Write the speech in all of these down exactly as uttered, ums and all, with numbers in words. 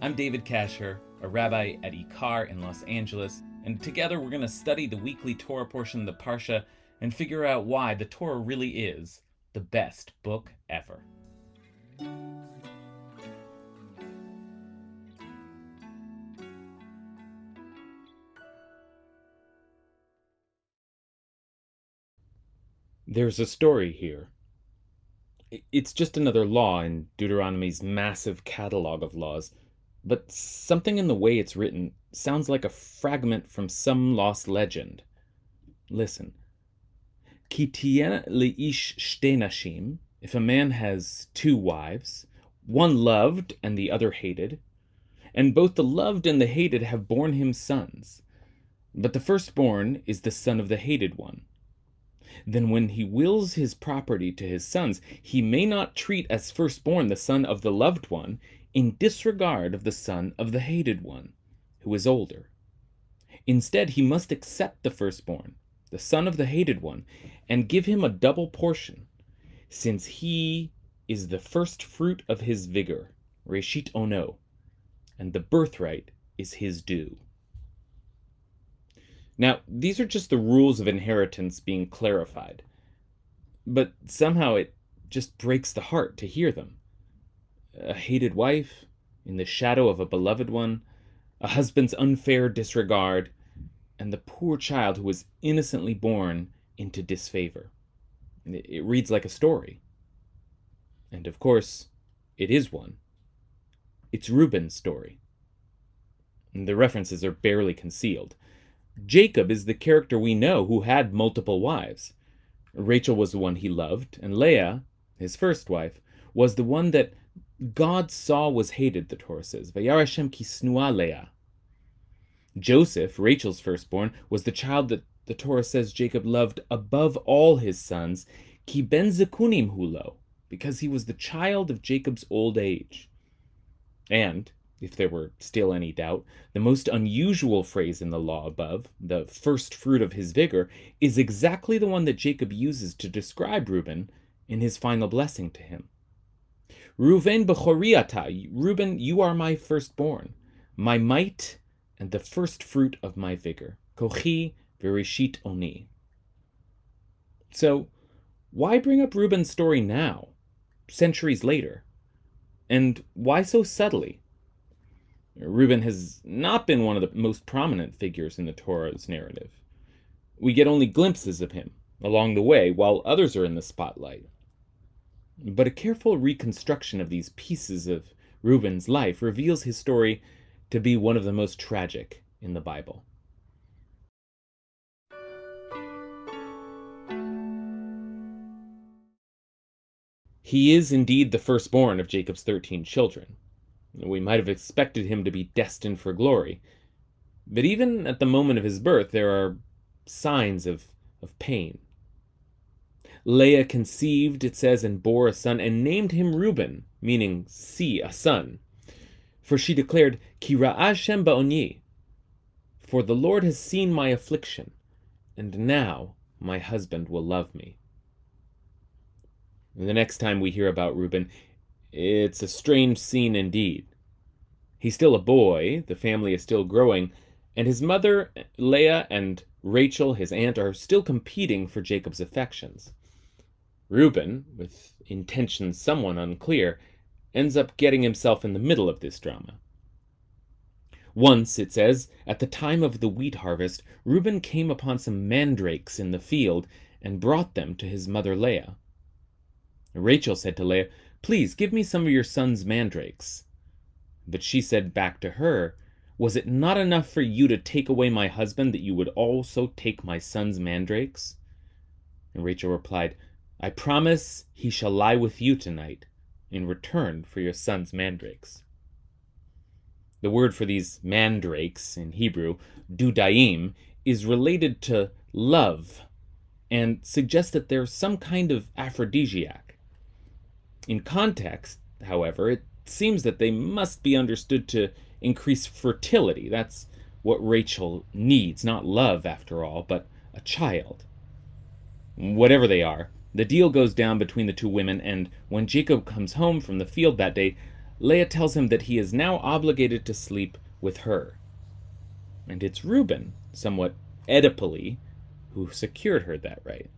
I'm David Kasher, a rabbi at IKAR in Los Angeles, and together we're going to study the weekly Torah portion of the Parsha and figure out why the Torah really is the best book ever. There's a story here. It's just another law in Deuteronomy's massive catalog of laws, but something in the way it's written sounds like a fragment from some lost legend. Listen. Ki tiyena leish shtei nashim, if a man has two wives, one loved and the other hated, and both the loved and the hated have borne him sons, but the firstborn is the son of the hated one. Then when he wills his property to his sons, he may not treat as firstborn the son of the loved one in disregard of the son of the hated one, who is older. Instead, he must accept the firstborn, the son of the hated one, and give him a double portion, since he is the first fruit of his vigor, Reshit Ono, and the birthright is his due. Now, these are just the rules of inheritance being clarified, but somehow it just breaks the heart to hear them. A hated wife, in the shadow of a beloved one, a husband's unfair disregard, and the poor child who was innocently born into disfavor. It reads like a story. And of course, it is one. It's Reuben's story. And the references are barely concealed. Jacob is the character we know who had multiple wives. Rachel was the one he loved, and Leah, his first wife, was the one that God saw was hated, the Torah says. Vayar Hashem ki snua Leah. Joseph, Rachel's firstborn, was the child that the Torah says Jacob loved above all his sons, ki ben zekunim hu lo, because he was the child of Jacob's old age. And, if there were still any doubt, the most unusual phrase in the law above, the first fruit of his vigor, is exactly the one that Jacob uses to describe Reuben in his final blessing to him. Reuven b'chori ata, Reuben, you are my firstborn, my might, and the first fruit of my vigor. Kochi v'rishit oni. So, why bring up Reuben's story now, centuries later? And why so subtly? Reuben has not been one of the most prominent figures in the Torah's narrative. We get only glimpses of him along the way while others are in the spotlight. But a careful reconstruction of these pieces of Reuben's life reveals his story to be one of the most tragic in the Bible. He is indeed the firstborn of Jacob's thirteen children. We might have expected him to be destined for glory. But even at the moment of his birth, there are signs of, of pain. Leah conceived, it says, and bore a son, and named him Reuben, meaning, see, a son. For she declared, Ki ra'a Hashem ba'oni, for the Lord has seen my affliction, and now my husband will love me. And the next time we hear about Reuben, it's a strange scene indeed. He's still a boy, the family is still growing, and his mother, Leah, and Rachel, his aunt, are still competing for Jacob's affections. Reuben, with intentions somewhat unclear, ends up getting himself in the middle of this drama. Once, it says, at the time of the wheat harvest, Reuben came upon some mandrakes in the field and brought them to his mother Leah. Rachel said to Leah, Please, give me some of your son's mandrakes. But she said back to her, Was it not enough for you to take away my husband that you would also take my son's mandrakes? And Rachel replied, I promise he shall lie with you tonight, in return for your son's mandrakes. The word for these mandrakes in Hebrew, dudaim, is related to love and suggests that they're some kind of aphrodisiac. In context, however, it seems that they must be understood to increase fertility. That's what Rachel needs, not love after all, but a child. Whatever they are, the deal goes down between the two women, and when Jacob comes home from the field that day, Leah tells him that he is now obligated to sleep with her. And it's Reuben, somewhat Oedipally, who secured her that right.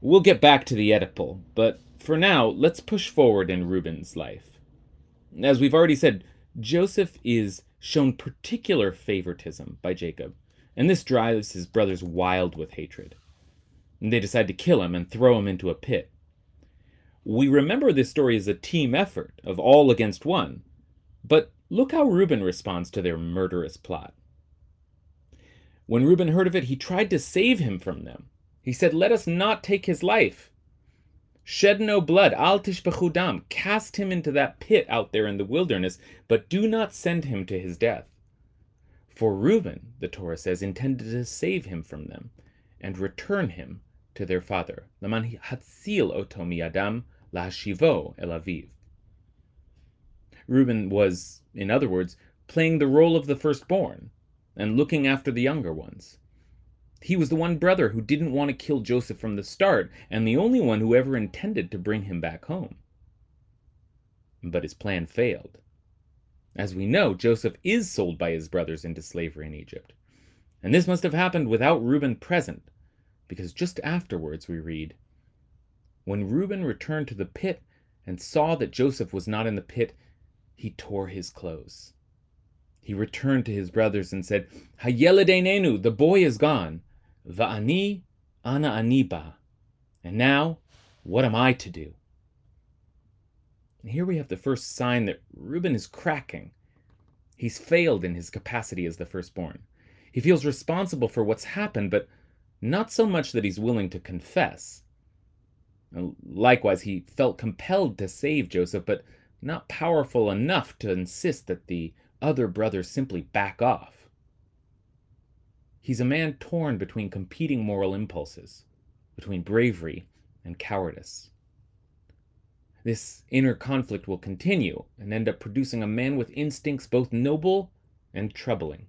We'll get back to the Oedipal, but for now, let's push forward in Reuben's life. As we've already said, Joseph is shown particular favoritism by Jacob, and this drives his brothers wild with hatred. And they decide to kill him and throw him into a pit. We remember this story as a team effort of all against one, but look how Reuben responds to their murderous plot. When Reuben heard of it, he tried to save him from them. He said, "Let us not take his life. Shed no blood, al tishbachu dam. Cast him into that pit out there in the wilderness, but do not send him to his death." For Reuben, the Torah says, intended to save him from them and return him to their father. Laman hatzil oto miadam lahashivo el aviv. Reuben was, in other words, playing the role of the firstborn and looking after the younger ones. He was the one brother who didn't want to kill Joseph from the start, and the only one who ever intended to bring him back home. But his plan failed. As we know, Joseph is sold by his brothers into slavery in Egypt. And this must have happened without Reuben present, because just afterwards we read, "When Reuben returned to the pit and saw that Joseph was not in the pit, he tore his clothes. He returned to his brothers and said, 'Hayeledenenu, the boy is gone. Va'ani, ana aniba. And now, what am I to do?'" And here we have the first sign that Reuben is cracking. He's failed in his capacity as the firstborn. He feels responsible for what's happened, but not so much that he's willing to confess. Likewise, he felt compelled to save Joseph, but not powerful enough to insist that the other brothers simply back off. He's a man torn between competing moral impulses, between bravery and cowardice. This inner conflict will continue and end up producing a man with instincts both noble and troubling.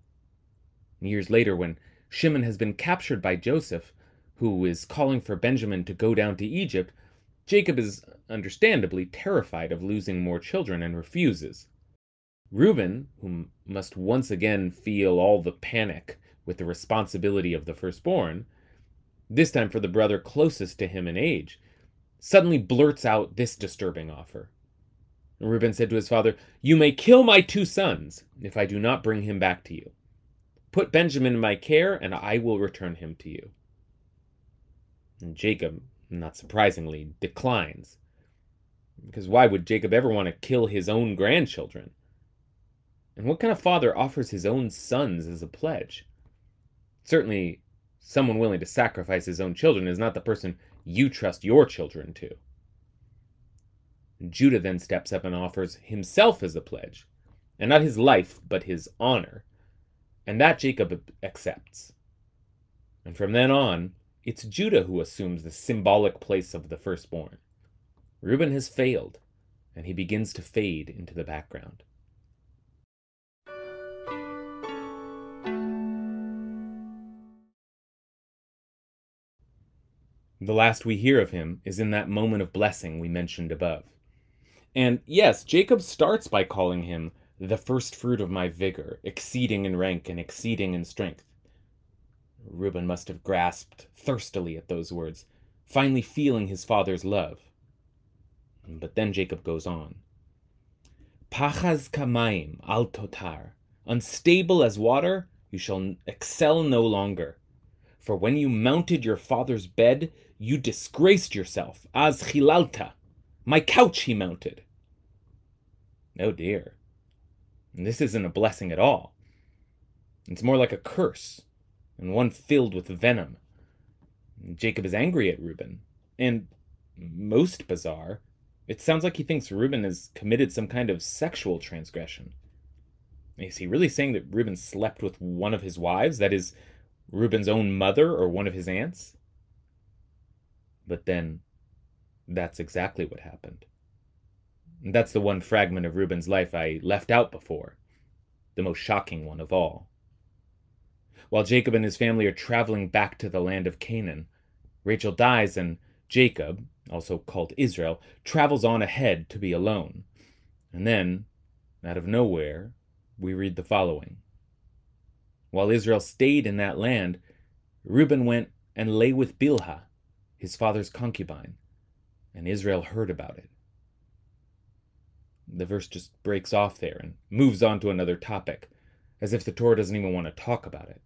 Years later, when Shimon has been captured by Joseph, who is calling for Benjamin to go down to Egypt, Jacob is understandably terrified of losing more children and refuses. Reuben, who must once again feel all the panic with the responsibility of the firstborn, this time for the brother closest to him in age, suddenly blurts out this disturbing offer. Reuben said to his father, "You may kill my two sons if I do not bring him back to you. Put Benjamin in my care, and I will return him to you." And Jacob, not surprisingly, declines. Because why would Jacob ever want to kill his own grandchildren? And what kind of father offers his own sons as a pledge? Certainly, someone willing to sacrifice his own children is not the person you trust your children to. Judah then steps up and offers himself as a pledge, and not his life, but his honor. And that Jacob accepts. And from then on, it's Judah who assumes the symbolic place of the firstborn. Reuben has failed, and he begins to fade into the background. The last we hear of him is in that moment of blessing we mentioned above. And yes, Jacob starts by calling him the first fruit of my vigor, exceeding in rank and exceeding in strength. Reuben must have grasped thirstily at those words, finally feeling his father's love. But then Jacob goes on. Pachaz kamayim al totar, unstable as water, you shall excel no longer. For when you mounted your father's bed, you disgraced yourself. As chilalta, my couch he mounted. Oh dear. And this isn't a blessing at all. It's more like a curse, and one filled with venom. Jacob is angry at Reuben, and, most bizarre, It sounds like he thinks Reuben has committed some kind of sexual transgression. Is he really saying that Reuben slept with one of his wives, that is, Reuben's own mother or one of his aunts? But then, that's exactly what happened. That's the one fragment of Reuben's life I left out before, the most shocking one of all. While Jacob and his family are traveling back to the land of Canaan, Rachel dies and Jacob, also called Israel, travels on ahead to be alone. And then, out of nowhere, we read the following. While Israel stayed in that land, Reuben went and lay with Bilhah, his father's concubine, and Israel heard about it. The verse just breaks off there and moves on to another topic, as if the Torah doesn't even want to talk about it.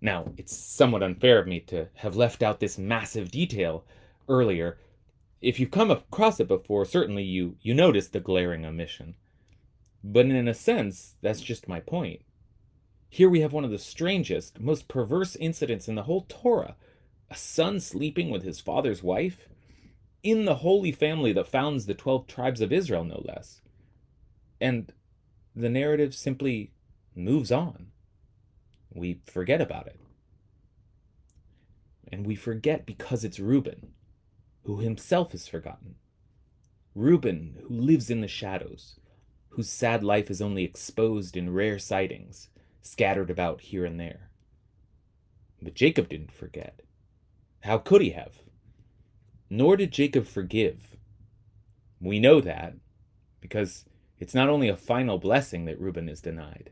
Now, it's somewhat unfair of me to have left out this massive detail earlier. If you've come across it before, certainly you, you notice the glaring omission. But in a sense, that's just my point. Here we have one of the strangest, most perverse incidents in the whole Torah. A son sleeping with his father's wife? In the Holy Family that founds the twelve tribes of Israel, no less. And the narrative simply moves on. We forget about it. And we forget because it's Reuben, who himself is forgotten. Reuben, who lives in the shadows, whose sad life is only exposed in rare sightings, scattered about here and there. But Jacob didn't forget. How could he have? Nor did Jacob forgive. We know that, because it's not only a final blessing that Reuben is denied.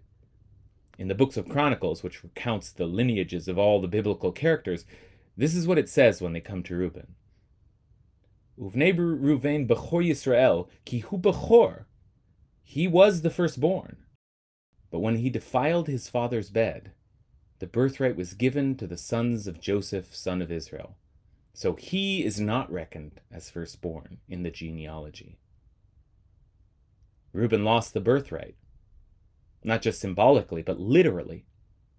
In the books of Chronicles, which recounts the lineages of all the biblical characters, this is what it says when they come to Reuben. Uvnei Reuven bechor Yisrael, ki hu bechor. He was the firstborn. But when he defiled his father's bed, the birthright was given to the sons of Joseph, son of Israel. So he is not reckoned as firstborn in the genealogy. Reuben lost the birthright, not just symbolically, but literally.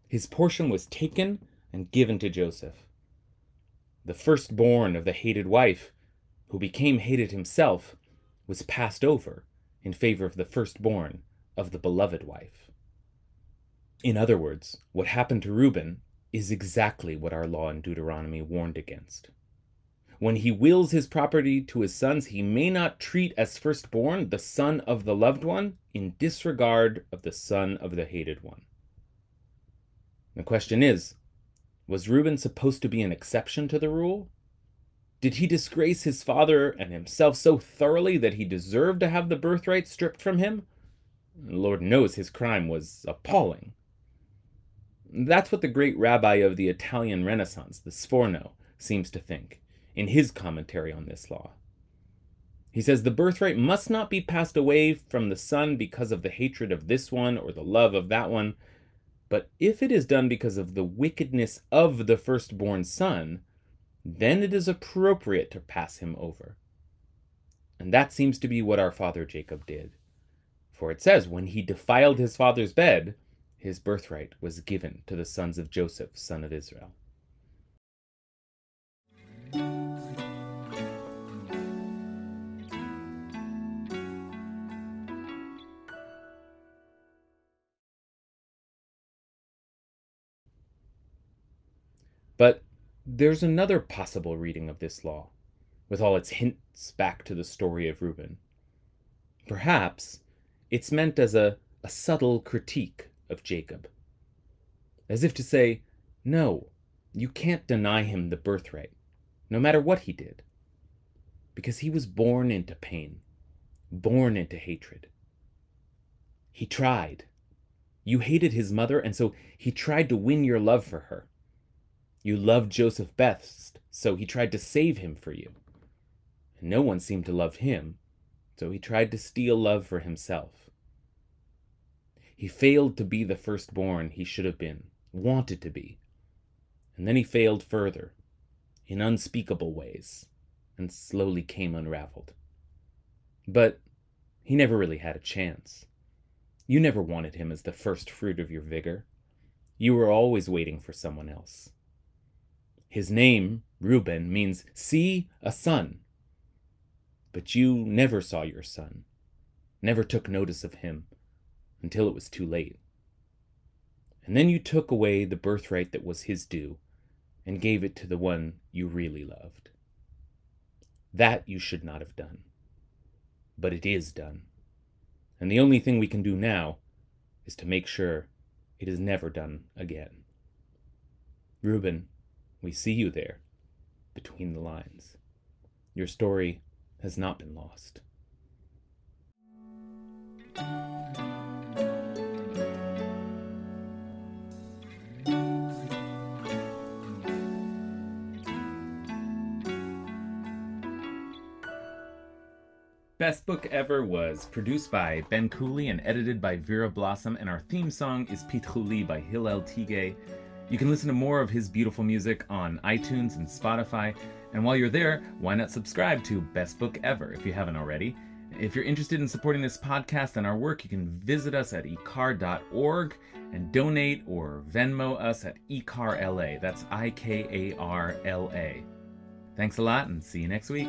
His portion was taken and given to Joseph, the firstborn of the hated wife, who became hated himself, was passed over in favor of the firstborn of the beloved wife. In other words, what happened to Reuben is exactly what our law in Deuteronomy warned against. When he wills his property to his sons, he may not treat as firstborn the son of the loved one in disregard of the son of the hated one. The question is, was Reuben supposed to be an exception to the rule? Did he disgrace his father and himself so thoroughly that he deserved to have the birthright stripped from him? Lord knows his crime was appalling. That's what the great rabbi of the Italian Renaissance, the Sforno, seems to think in his commentary on this law. He says the birthright must not be passed away from the son because of the hatred of this one or the love of that one, but if it is done because of the wickedness of the firstborn son, then it is appropriate to pass him over. And that seems to be what our father Jacob did. For it says, when he defiled his father's bed, his birthright was given to the sons of Joseph, son of Israel. But there's another possible reading of this law, with all its hints back to the story of Reuben. Perhaps it's meant as a, a subtle critique of Jacob, as if to say, no, you can't deny him the birthright, no matter what he did, because he was born into pain, born into hatred. He tried. You hated his mother, and so he tried to win your love for her. You loved Joseph best, so he tried to save him for you. And no one seemed to love him, so he tried to steal love for himself. He failed to be the firstborn he should have been, wanted to be. And then he failed further, in unspeakable ways, and slowly came unraveled. But he never really had a chance. You never wanted him as the first fruit of your vigor. You were always waiting for someone else. His name, Reuben, means, see, a son. but you never saw your son, never took notice of him until it was too late. And then you took away the birthright that was his due and gave it to the one you really loved. That you should not have done, but it is done. And the only thing we can do now is to make sure it is never done again. Reuben, we see you there, between the lines. Your story has not been lost. Best Book Ever was produced by Ben Cooley and edited by Vera Blossom, and our theme song is Pete Ghouli by Hillel Tigay. You can listen to more of his beautiful music on iTunes and Spotify, and while you're there, why not subscribe to Best Book Ever if you haven't already. If you're interested in supporting this podcast and our work, you can visit us at I K A R dot org and donate or Venmo us at I K A R L A. That's I K A R L A. Thanks a lot, and see you next week.